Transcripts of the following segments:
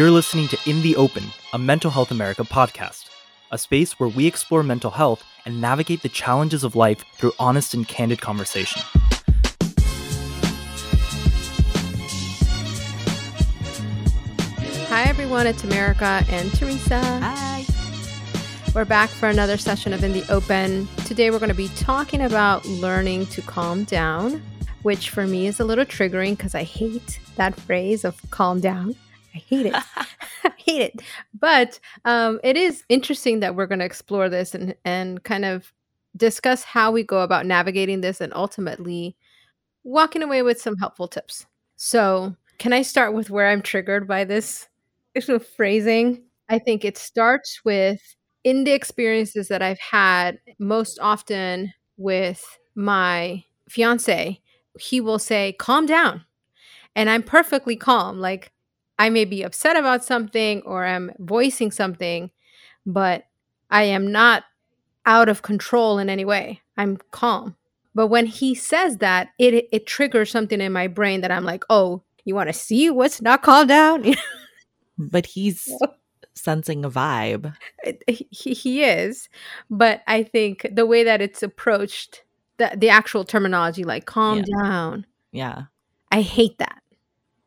You're listening to In the Open, a Mental Health America podcast, a space where we explore mental health and navigate the challenges of life through honest and candid conversation. Hi, everyone. It's America and Teresa. Hi. We're back for another session of In the Open. Today, we're going to be talking about learning to calm down, which for me is a little triggering because I hate that phrase of calm down. I hate it. I hate it. But it is interesting that we're going to explore this and kind of discuss how we go about navigating this and ultimately walking away with some helpful tips. So can I start with where I'm triggered by this? Phrasing. I think it starts with in the experiences that I've had most often with my fiance, he will say, calm down. And I'm perfectly calm. Like I may be upset about something or I'm voicing something, but I am not out of control in any way. I'm calm. But when he says that, it triggers something in my brain that I'm like, oh, you want to see what's not calmed down? But he's sensing a vibe. He is. But I think the way that it's approached, the actual terminology, like calm down. Yeah. I hate that.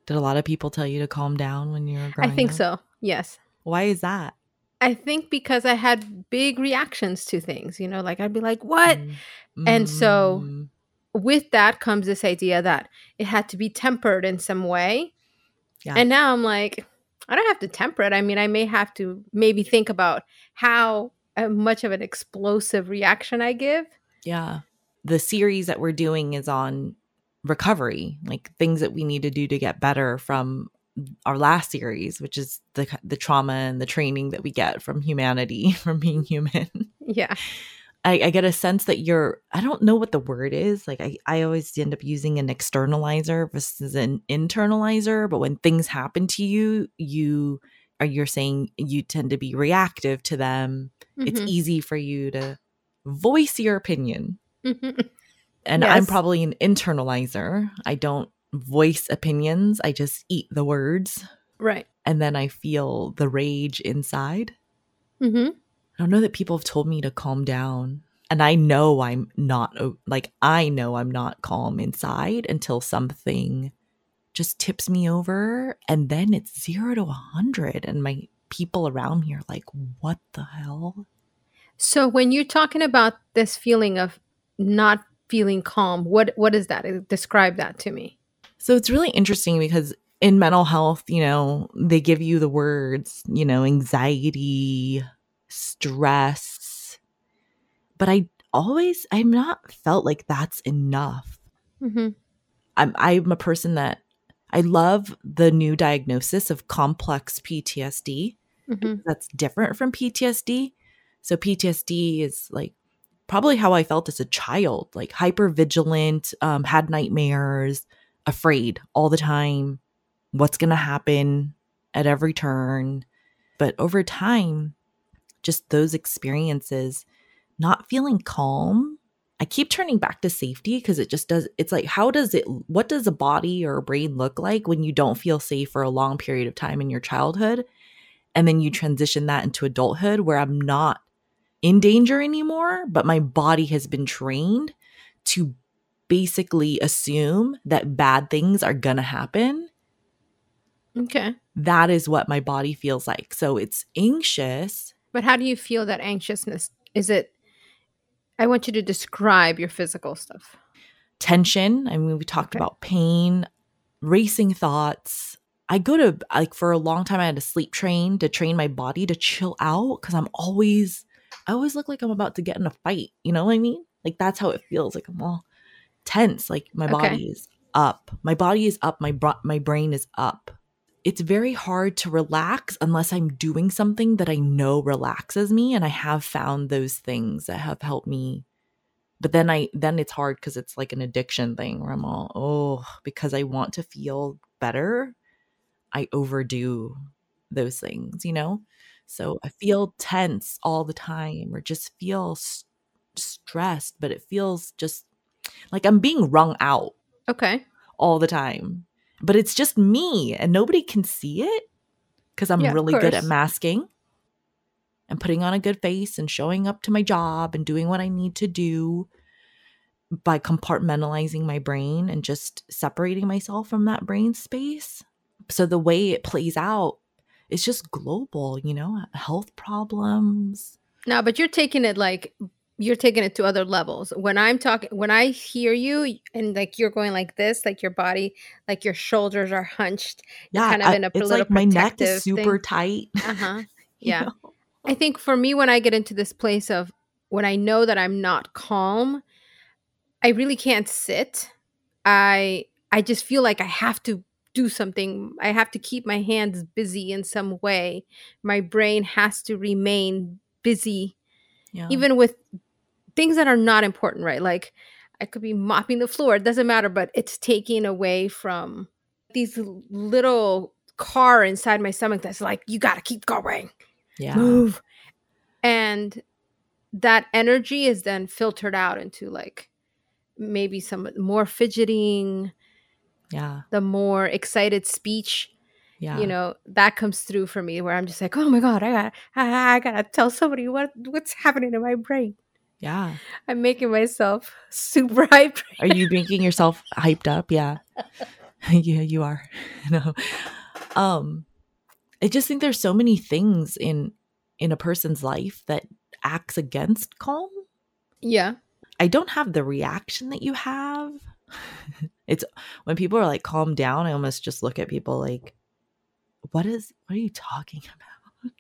Did a lot of people tell you to calm down when you were growing up? I think so. Yes. Why is that? I think because I had big reactions to things, you know, like I'd be like, what? Mm-hmm. And so with that comes this idea that it had to be tempered in some way. Yeah. And now I'm like, I don't have to temper it. I mean, I may have to maybe think about how much of an explosive reaction I give. Yeah. The series that we're doing is on recovery, like things that we need to do to get better from our last series, which is the trauma and the training that we get from humanity, from being human. Yeah. I get a sense that I don't know what the word is. Like I always end up using an externalizer versus an internalizer. But when things happen to you, you're saying you tend to be reactive to them. Mm-hmm. It's easy for you to voice your opinion. Mm-hmm. And yes. I'm probably an internalizer. I don't voice opinions. I just eat the words. Right. And then I feel the rage inside. Mm-hmm. I don't know that people have told me to calm down, and I know I'm not calm inside until something just tips me over, and then it's 0 to 100, and my people around me are like, "What the hell?" So when you're talking about this feeling of not feeling calm, what is that? Describe that to me. So it's really interesting because in mental health, you know, they give you the words, you know, anxiety, stress, but I'm not felt like that's enough. Mm-hmm. I'm a person that I love the new diagnosis of complex PTSD. Mm-hmm. That's different from PTSD. So PTSD is like probably how I felt as a child, like hypervigilant, had nightmares, afraid all the time, what's going to happen at every turn. But over time, just those experiences, not feeling calm. I keep turning back to safety because it just does. It's like, what does a body or a brain look like when you don't feel safe for a long period of time in your childhood? And then you transition that into adulthood where I'm not in danger anymore, but my body has been trained to basically assume that bad things are going to happen. Okay. That is what my body feels like. So it's anxious. But how do you feel that anxiousness? I want you to describe your physical stuff. Tension. I mean, we talked about pain, racing thoughts. I go to, like, for a long time, I had to sleep train to train my body to chill out because I always look like I'm about to get in a fight. You know what I mean? Like, that's how it feels. Like, I'm all tense. Like, my body is up. My body is up. My brain is up. It's very hard to relax unless I'm doing something that I know relaxes me, and I have found those things that have helped me. But then it's hard because it's like an addiction thing where I'm all, because I want to feel better, I overdo those things, you know? So I feel tense all the time or just feel stressed, but it feels just like I'm being wrung out all the time. But it's just me and nobody can see it. because I'm really good at masking and putting on a good face and showing up to my job and doing what I need to do by compartmentalizing my brain and just separating myself from that brain space. So the way it plays out is just global, you know, health problems. No, but you're taking it like you're taking it to other levels. When I'm talking, when I hear you and like you're going like this, like your body, like your shoulders are hunched. Yeah, kind of in a it's like my neck is super tight. Yeah. Know? I think for me, when I get into this place of when I know that I'm not calm, I really can't sit. I just feel like I have to do something. I have to keep my hands busy in some way. My brain has to remain busy, even with things that are not important, right? Like I could be mopping the floor. It doesn't matter, but it's taking away from these little car inside my stomach that's like, you got to keep going. Yeah. Move. And that energy is then filtered out into like maybe some more fidgeting, the more excited speech, you know, that comes through for me where I'm just like, oh my God, I gotta tell somebody what's happening in my brain. Yeah. I'm making myself super hyped. Are you making yourself hyped up? Yeah. Yeah, you are. No. I just think there's so many things in a person's life that acts against calm. Yeah. I don't have the reaction that you have. It's when people are like, calm down, I almost just look at people like, what are you talking about?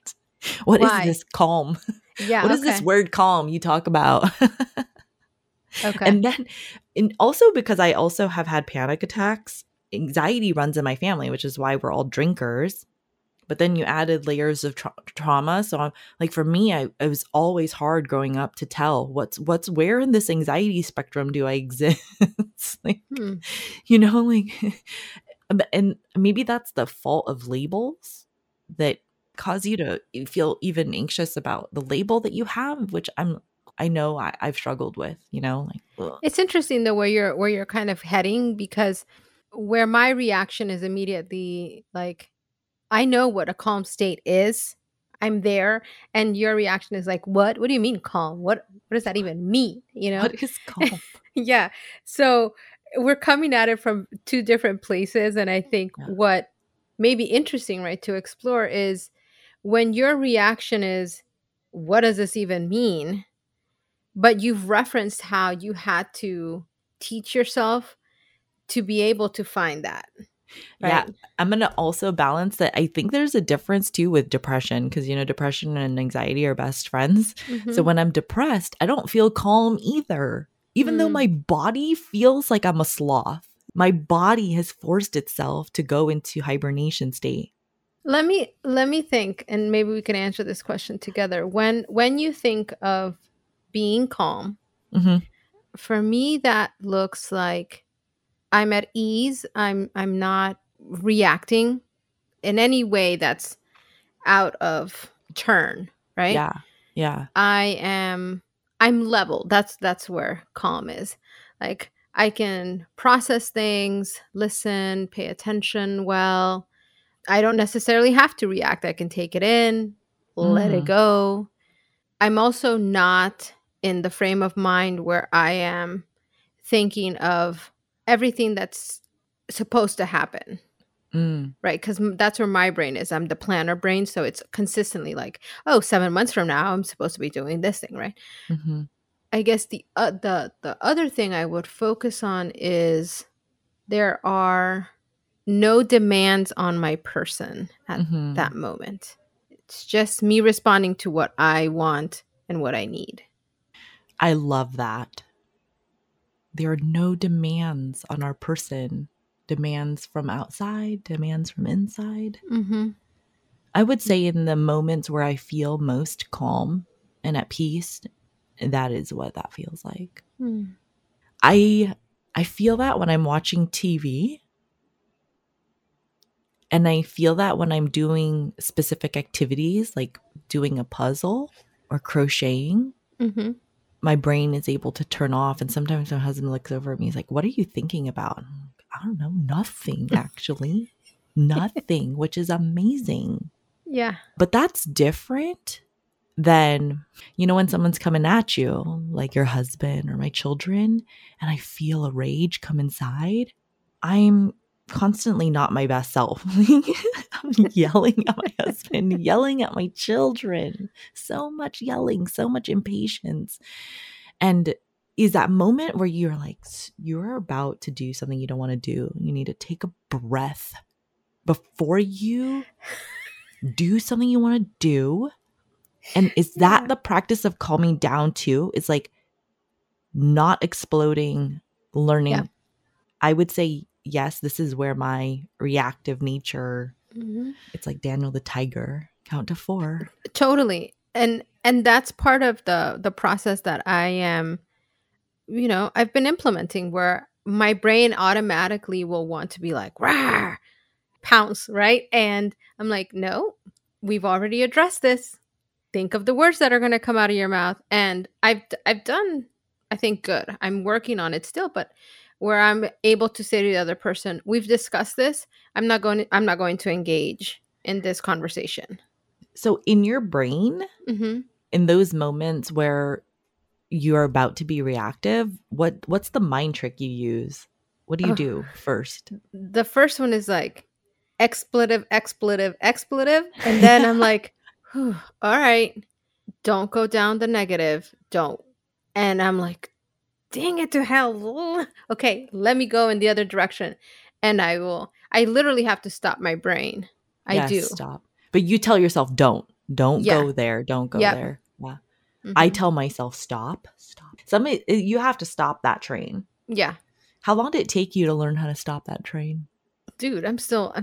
What is this calm? Yeah. What is this word calm you talk about? Okay. And then also because I also have had panic attacks, anxiety runs in my family, which is why we're all drinkers. But then you added layers of trauma. So I'm like, for me, it was always hard growing up to tell what's where in this anxiety spectrum do I exist? Like, you know, like, and maybe that's the fault of labels that cause you to feel even anxious about the label that you have, which I know I've struggled with, you know, like, ugh. It's interesting though where you're kind of heading, because where my reaction is immediately like, I know what a calm state is. I'm there. And your reaction is like, what? What do you mean calm? What does that even mean? You know? What is calm? Yeah. So we're coming at it from two different places. And I think what may be interesting, right, to explore is when your reaction is, what does this even mean? But you've referenced how you had to teach yourself to be able to find that. Right. Yeah, I'm going to also balance that. I think there's a difference too with depression because, you know, depression and anxiety are best friends. Mm-hmm. So when I'm depressed, I don't feel calm either, even though my body feels like I'm a sloth. My body has forced itself to go into hibernation state. Let me think, and maybe we can answer this question together. When you think of being calm, for me, that looks like I'm at ease. I'm not reacting in any way that's out of turn, right? Yeah. Yeah. I'm level. That's where calm is. Like I can process things, listen, pay attention well. I don't necessarily have to react. I can take it in, let it go. I'm also not in the frame of mind where I am thinking of everything that's supposed to happen, right? Because that's where my brain is. I'm the planner brain. So it's consistently like, oh, 7 months from now, I'm supposed to be doing this thing, right? Mm-hmm. I guess the other thing I would focus on is there are no demands on my person at that moment. It's just me responding to what I want and what I need. I love that. There are no demands on our person, demands from outside, demands from inside. Mm-hmm. I would say in the moments where I feel most calm and at peace, that is what that feels like. Mm. I feel that when I'm watching TV. And I feel that when I'm doing specific activities, like doing a puzzle or crocheting. Mm-hmm. My brain is able to turn off. And sometimes my husband looks over at me. He's like, what are you thinking about? I'm like, I don't know. Nothing, actually. Nothing, which is amazing. Yeah. But that's different than, you know, when someone's coming at you, like your husband or my children, and I feel a rage come inside, I'm constantly not my best self. I'm yelling at my husband, yelling at my children, so much yelling, so much impatience. And is that moment where you're like, you're about to do something you don't want to do. You need to take a breath before you do something you want to do. And is that the practice of calming down too? It's like not exploding, learning. Yeah. I would say, yes, this is where my reactive nature, it's like Daniel the tiger, count to four. Totally. And that's part of the process that I am, you know, I've been implementing, where my brain automatically will want to be like, rah, pounce, right? And I'm like, no, we've already addressed this. Think of the words that are going to come out of your mouth. And I've done, I think, good. I'm working on it still, but where I'm able to say to the other person, we've discussed this. I'm not going to engage in this conversation. So in your brain, in those moments where you're about to be reactive, what's the mind trick you use? What do you do first? The first one is like expletive, expletive, expletive. And then I'm like, all right, don't go down the negative. Don't. And I'm like, dang it to hell. Okay, let me go in the other direction. And I literally have to stop my brain. I do. Stop. But you tell yourself, don't go there. Don't go there. Yeah. Mm-hmm. I tell myself, stop. You have to stop that train. Yeah. How long did it take you to learn how to stop that train? Dude, I'm still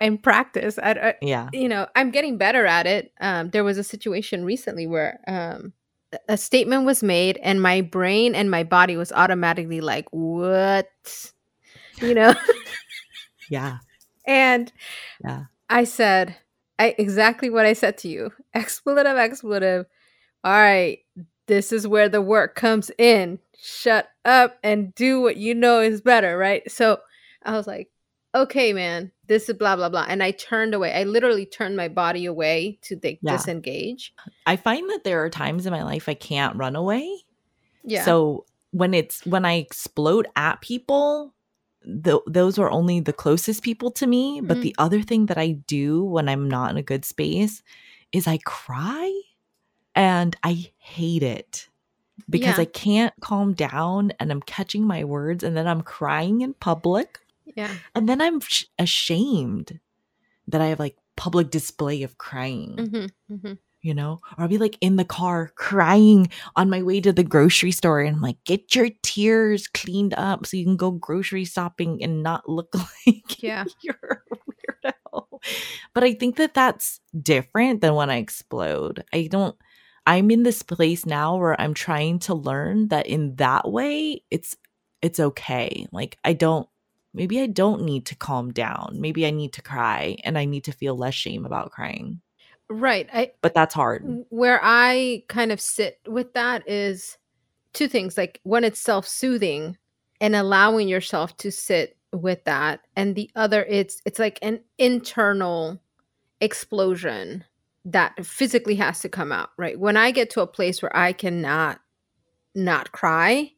in practice. You know, I'm getting better at it. There was a situation recently where a statement was made, and my brain and my body was automatically like, "What?" You know? Yeah. And I said, exactly what I said to you. Expletive, expletive. All right, this is where the work comes in. Shut up and do what you know is better, right? So I was like, okay, man, this is blah, blah, blah. And I turned away. I literally turned my body away to disengage. I find that there are times in my life I can't run away. Yeah. So when I explode at people, those are only the closest people to me. But the other thing that I do when I'm not in a good space is I cry. And I hate it because I can't calm down, and I'm catching my words, and then I'm crying in public. Yeah. And then I'm ashamed that I have like public display of crying, you know, or I'll be like in the car crying on my way to the grocery store. And I'm like, get your tears cleaned up so you can go grocery shopping and not look like you're a weirdo. But I think that that's different than when I explode. I'm in this place now where I'm trying to learn that in that way, it's okay. Like maybe I don't need to calm down. Maybe I need to cry, and I need to feel less shame about crying. Right. But that's hard. Where I kind of sit with that is two things. Like one, it's self-soothing and allowing yourself to sit with that. And the other, it's like an internal explosion that physically has to come out, right? When I get to a place where I cannot not cry,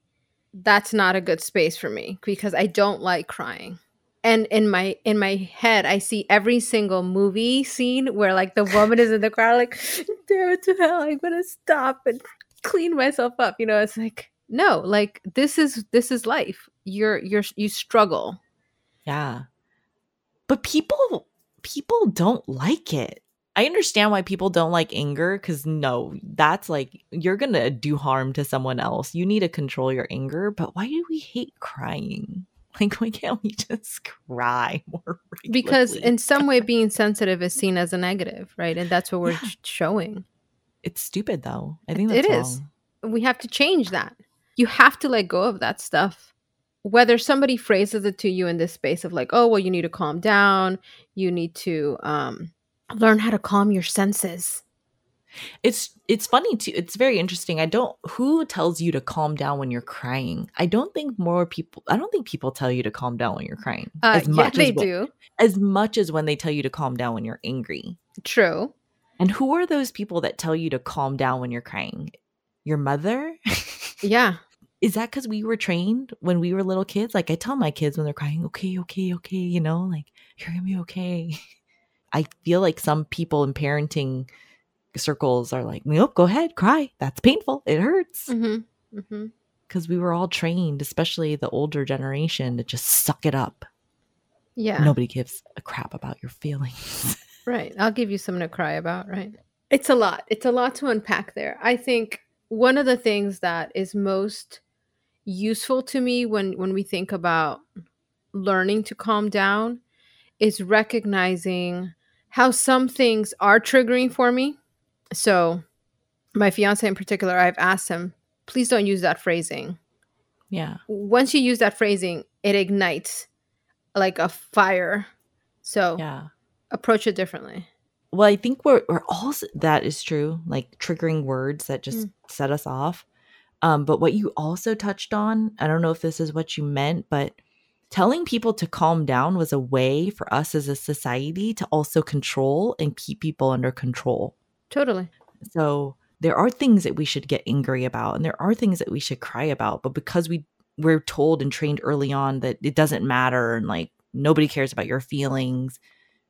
that's not a good space for me, because I don't like crying. And in my head, I see every single movie scene where like the woman is in the car like, damn it to hell, I'm gonna stop and clean myself up. You know, it's like, no, like this is life. You struggle. Yeah. But people don't like it. I understand why people don't like anger, because no, that's like, you're going to do harm to someone else. You need to control your anger. But why do we hate crying? Like, why can't we just cry more regularly? Because in some way, being sensitive is seen as a negative, right? And that's what we're showing. It's stupid, though. I think that's wrong. We have to change that. You have to let go of that stuff. Whether somebody phrases it to you in this space of like, oh, well, you need to calm down. You need to learn how to calm your senses. It's funny too. It's very interesting. Who tells you to calm down when you're crying? I don't think people tell you to calm down when you're crying. As much as they do. As much as when they tell you to calm down when you're angry. True. And who are those people that tell you to calm down when you're crying? Your mother? Yeah. Is that because we were trained when we were little kids? Like, I tell my kids when they're crying, okay, you know, like, you're going to be okay. I feel like some people in parenting circles are like, nope, go ahead, cry. That's painful. It hurts. Mm-hmm. Mm-hmm. Because we were all trained, especially the older generation, to just suck it up. Yeah. Nobody gives a crap about your feelings. Right. I'll give you something to cry about, right? It's a lot. It's a lot to unpack there. I think one of the things that is most useful to me when we think about learning to calm down is recognizing how some things are triggering for me. So my fiance in particular, I've asked him, please don't use that phrasing. Yeah. Once you use that phrasing, it ignites like a fire. So yeah. Approach it differently. Well, I think we're all, that is true, like triggering words that just set us off. But what you also touched on, I don't know if this is what you meant, but telling people to calm down was a way for us as a society to also control and keep people under control. Totally. So there are things that we should get angry about, and there are things that we should cry about. But because we're told and trained early on that it doesn't matter and like nobody cares about your feelings,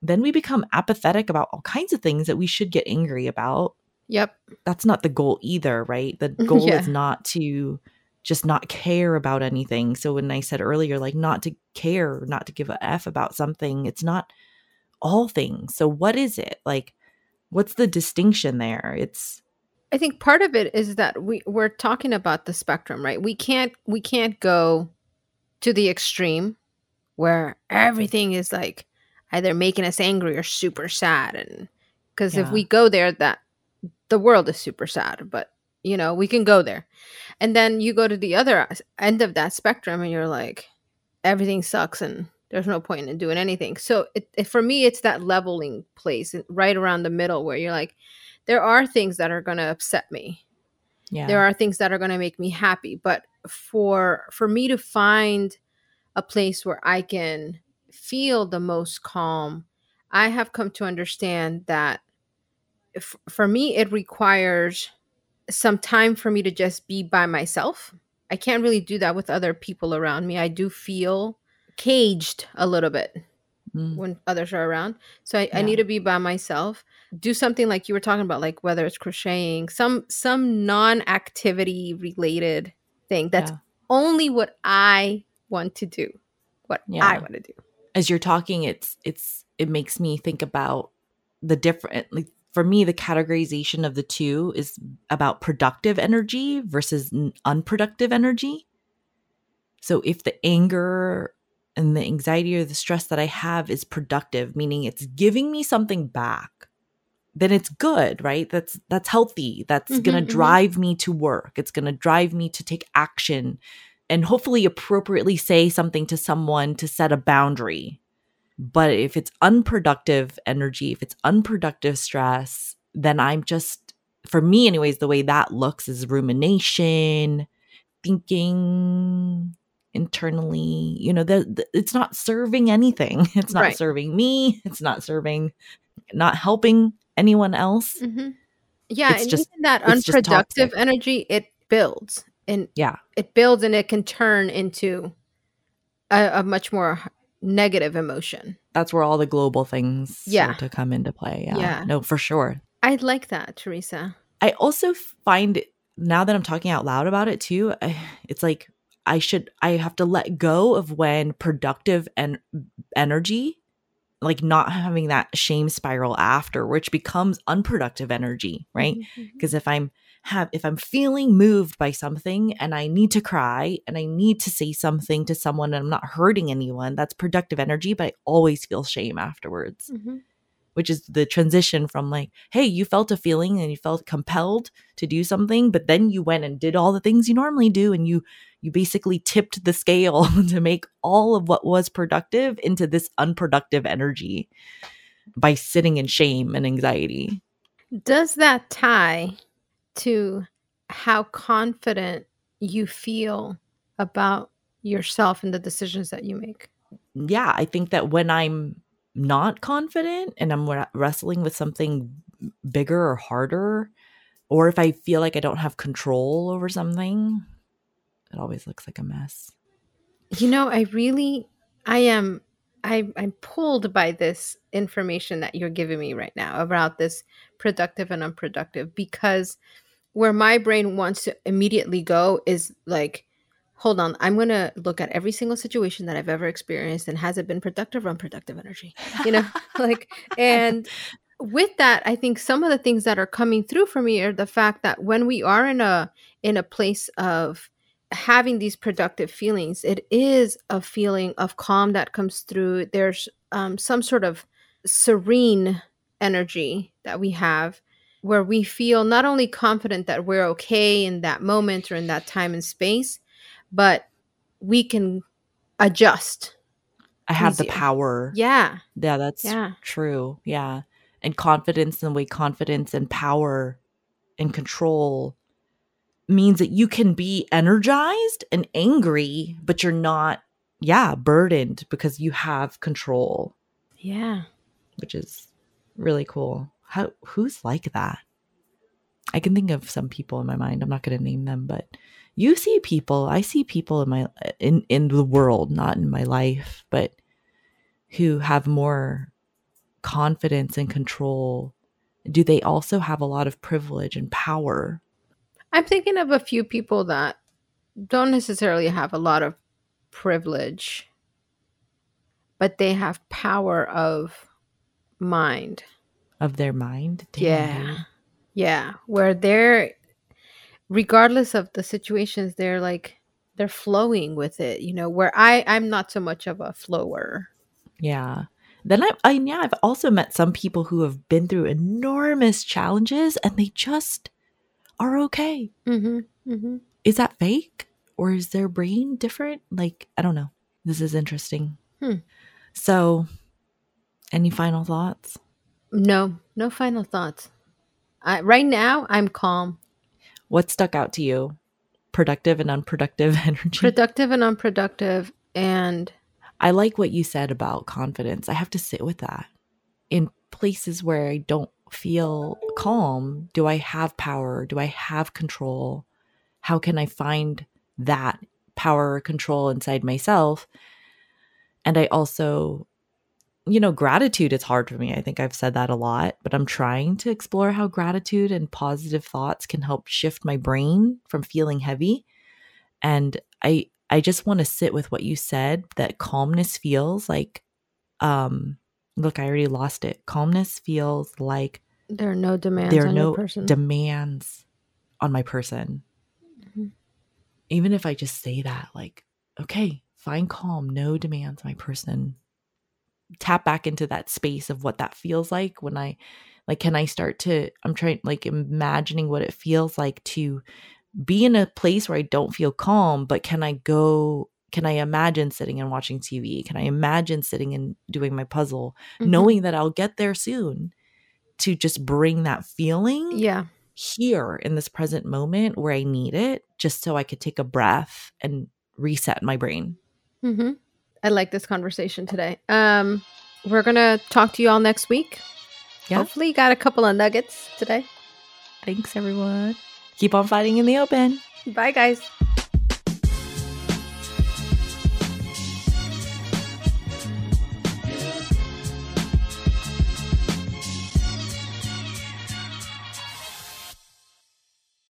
then we become apathetic about all kinds of things that we should get angry about. Yep. That's not the goal either, right? The goal is not to just not care about anything. So when I said earlier, like not to care, not to give a F about something, it's not all things. So what is it? Like, what's the distinction there? I think part of it is that we're talking about the spectrum, right? We can't go to the extreme where everything is like, either making us angry or super sad, and because if we go there, that the world is super sad. But you know, we can go there, and then you go to the other end of that spectrum, and you're like, everything sucks, and there's no point in doing anything. So for me, it's that leveling place, right around the middle, where you're like, there are things that are going to upset me. Yeah. There are things that are going to make me happy, but for me to find a place where I can feel the most calm, I have come to understand that for me, it requires some time for me to just be by myself. I can't really do that with other people around me. I do feel caged a little bit when others are around. So I need to be by myself, do something like you were talking about, like whether it's crocheting, some non-activity related thing. That's only what I want to do, I want to do. As you're talking, it makes me think about the different, like for me, the categorization of the two is about productive energy versus unproductive energy. So if the anger and the anxiety or the stress that I have is productive, meaning it's giving me something back, then it's good, right? That's healthy. That's going to drive me to work. It's going to drive me to take action and hopefully appropriately say something to someone to set a boundary. But if it's unproductive energy, if it's unproductive stress, then I'm just, for me anyways, the way that looks is rumination, thinking internally, you know, it's not serving anything. It's not serving me. It's not helping anyone else. Mm-hmm. Yeah. And just, even that unproductive energy, it builds. And it builds, and it can turn into a much more negative emotion. That's where all the global things start to come into play. Yeah. No, for sure. I like that, Teresa. I also find, now that I'm talking out loud about it too, it's like I have to let go of when productive and energy, like not having that shame spiral after, which becomes unproductive energy, right? Because if I'm feeling moved by something and I need to cry and I need to say something to someone and I'm not hurting anyone, that's productive energy, but I always feel shame afterwards, which is the transition from like, hey, you felt a feeling and you felt compelled to do something, but then you went and did all the things you normally do, and you basically tipped the scale to make all of what was productive into this unproductive energy by sitting in shame and anxiety. Does that tie to how confident you feel about yourself and the decisions that you make? Yeah, I think that when I'm not confident and I'm wrestling with something bigger or harder, or if I feel like I don't have control over something, it always looks like a mess. You know, I'm pulled by this information that you're giving me right now about this productive and unproductive, because where my brain wants to immediately go is like, hold on, I'm going to look at every single situation that I've ever experienced and has it been productive or unproductive energy, you know, like, and with that, I think some of the things that are coming through for me are the fact that when we are in a place of having these productive feelings, it is a feeling of calm that comes through. There's some sort of serene energy that we have where we feel not only confident that we're okay in that moment or in that time and space, but we can adjust. I have the power. Yeah. Yeah, that's true. Yeah. And confidence, and the way confidence and power and control means that you can be energized and angry, but you're not, burdened because you have control. Yeah. Which is really cool. Who's like that? I can think of some people in my mind. I'm not going to name them, but you see people. I see people in my in the world, not in my life, but who have more confidence and control. Do they also have a lot of privilege and power? I'm thinking of a few people that don't necessarily have a lot of privilege, but they have power of mind. Of their mind? Damn. Yeah. Yeah. Where they're, regardless of the situations, they're like, they're flowing with it, you know, where I'm not so much of a flower. Yeah. Then I've also met some people who have been through enormous challenges and they just are okay. Mm-hmm, mm-hmm. Is that fake? Or is their brain different? Like, I don't know. This is interesting. So, any final thoughts? No final thoughts. Right now, I'm calm. What stuck out to you? Productive and unproductive energy. Productive and unproductive. And I like what you said about confidence. I have to sit with that. In places where I don't feel calm, do I have power? Do I have control? How can I find that power or control inside myself? And I also, you know, gratitude is hard for me. I think I've said that a lot, but I'm trying to explore how gratitude and positive thoughts can help shift my brain from feeling heavy. And I just want to sit with what you said, that calmness feels like, look, I already lost it. Calmness feels like there are no demands on your person. Demands on my person. Mm-hmm. Even if I just say that, like, okay, find calm, no demands on my person. Tap back into that space of what that feels like when I, like, can I start to, I'm trying, like, imagining what it feels like to be in a place where I don't feel calm, but can I go? Can I imagine sitting and watching TV? Can I imagine sitting and doing my puzzle, knowing that I'll get there soon, to just bring that feeling here in this present moment where I need it, just so I could take a breath and reset my brain. Mm-hmm. I like this conversation today. We're going to talk to you all next week. Yeah. Hopefully you got a couple of nuggets today. Thanks, everyone. Keep on fighting in the open. Bye, guys.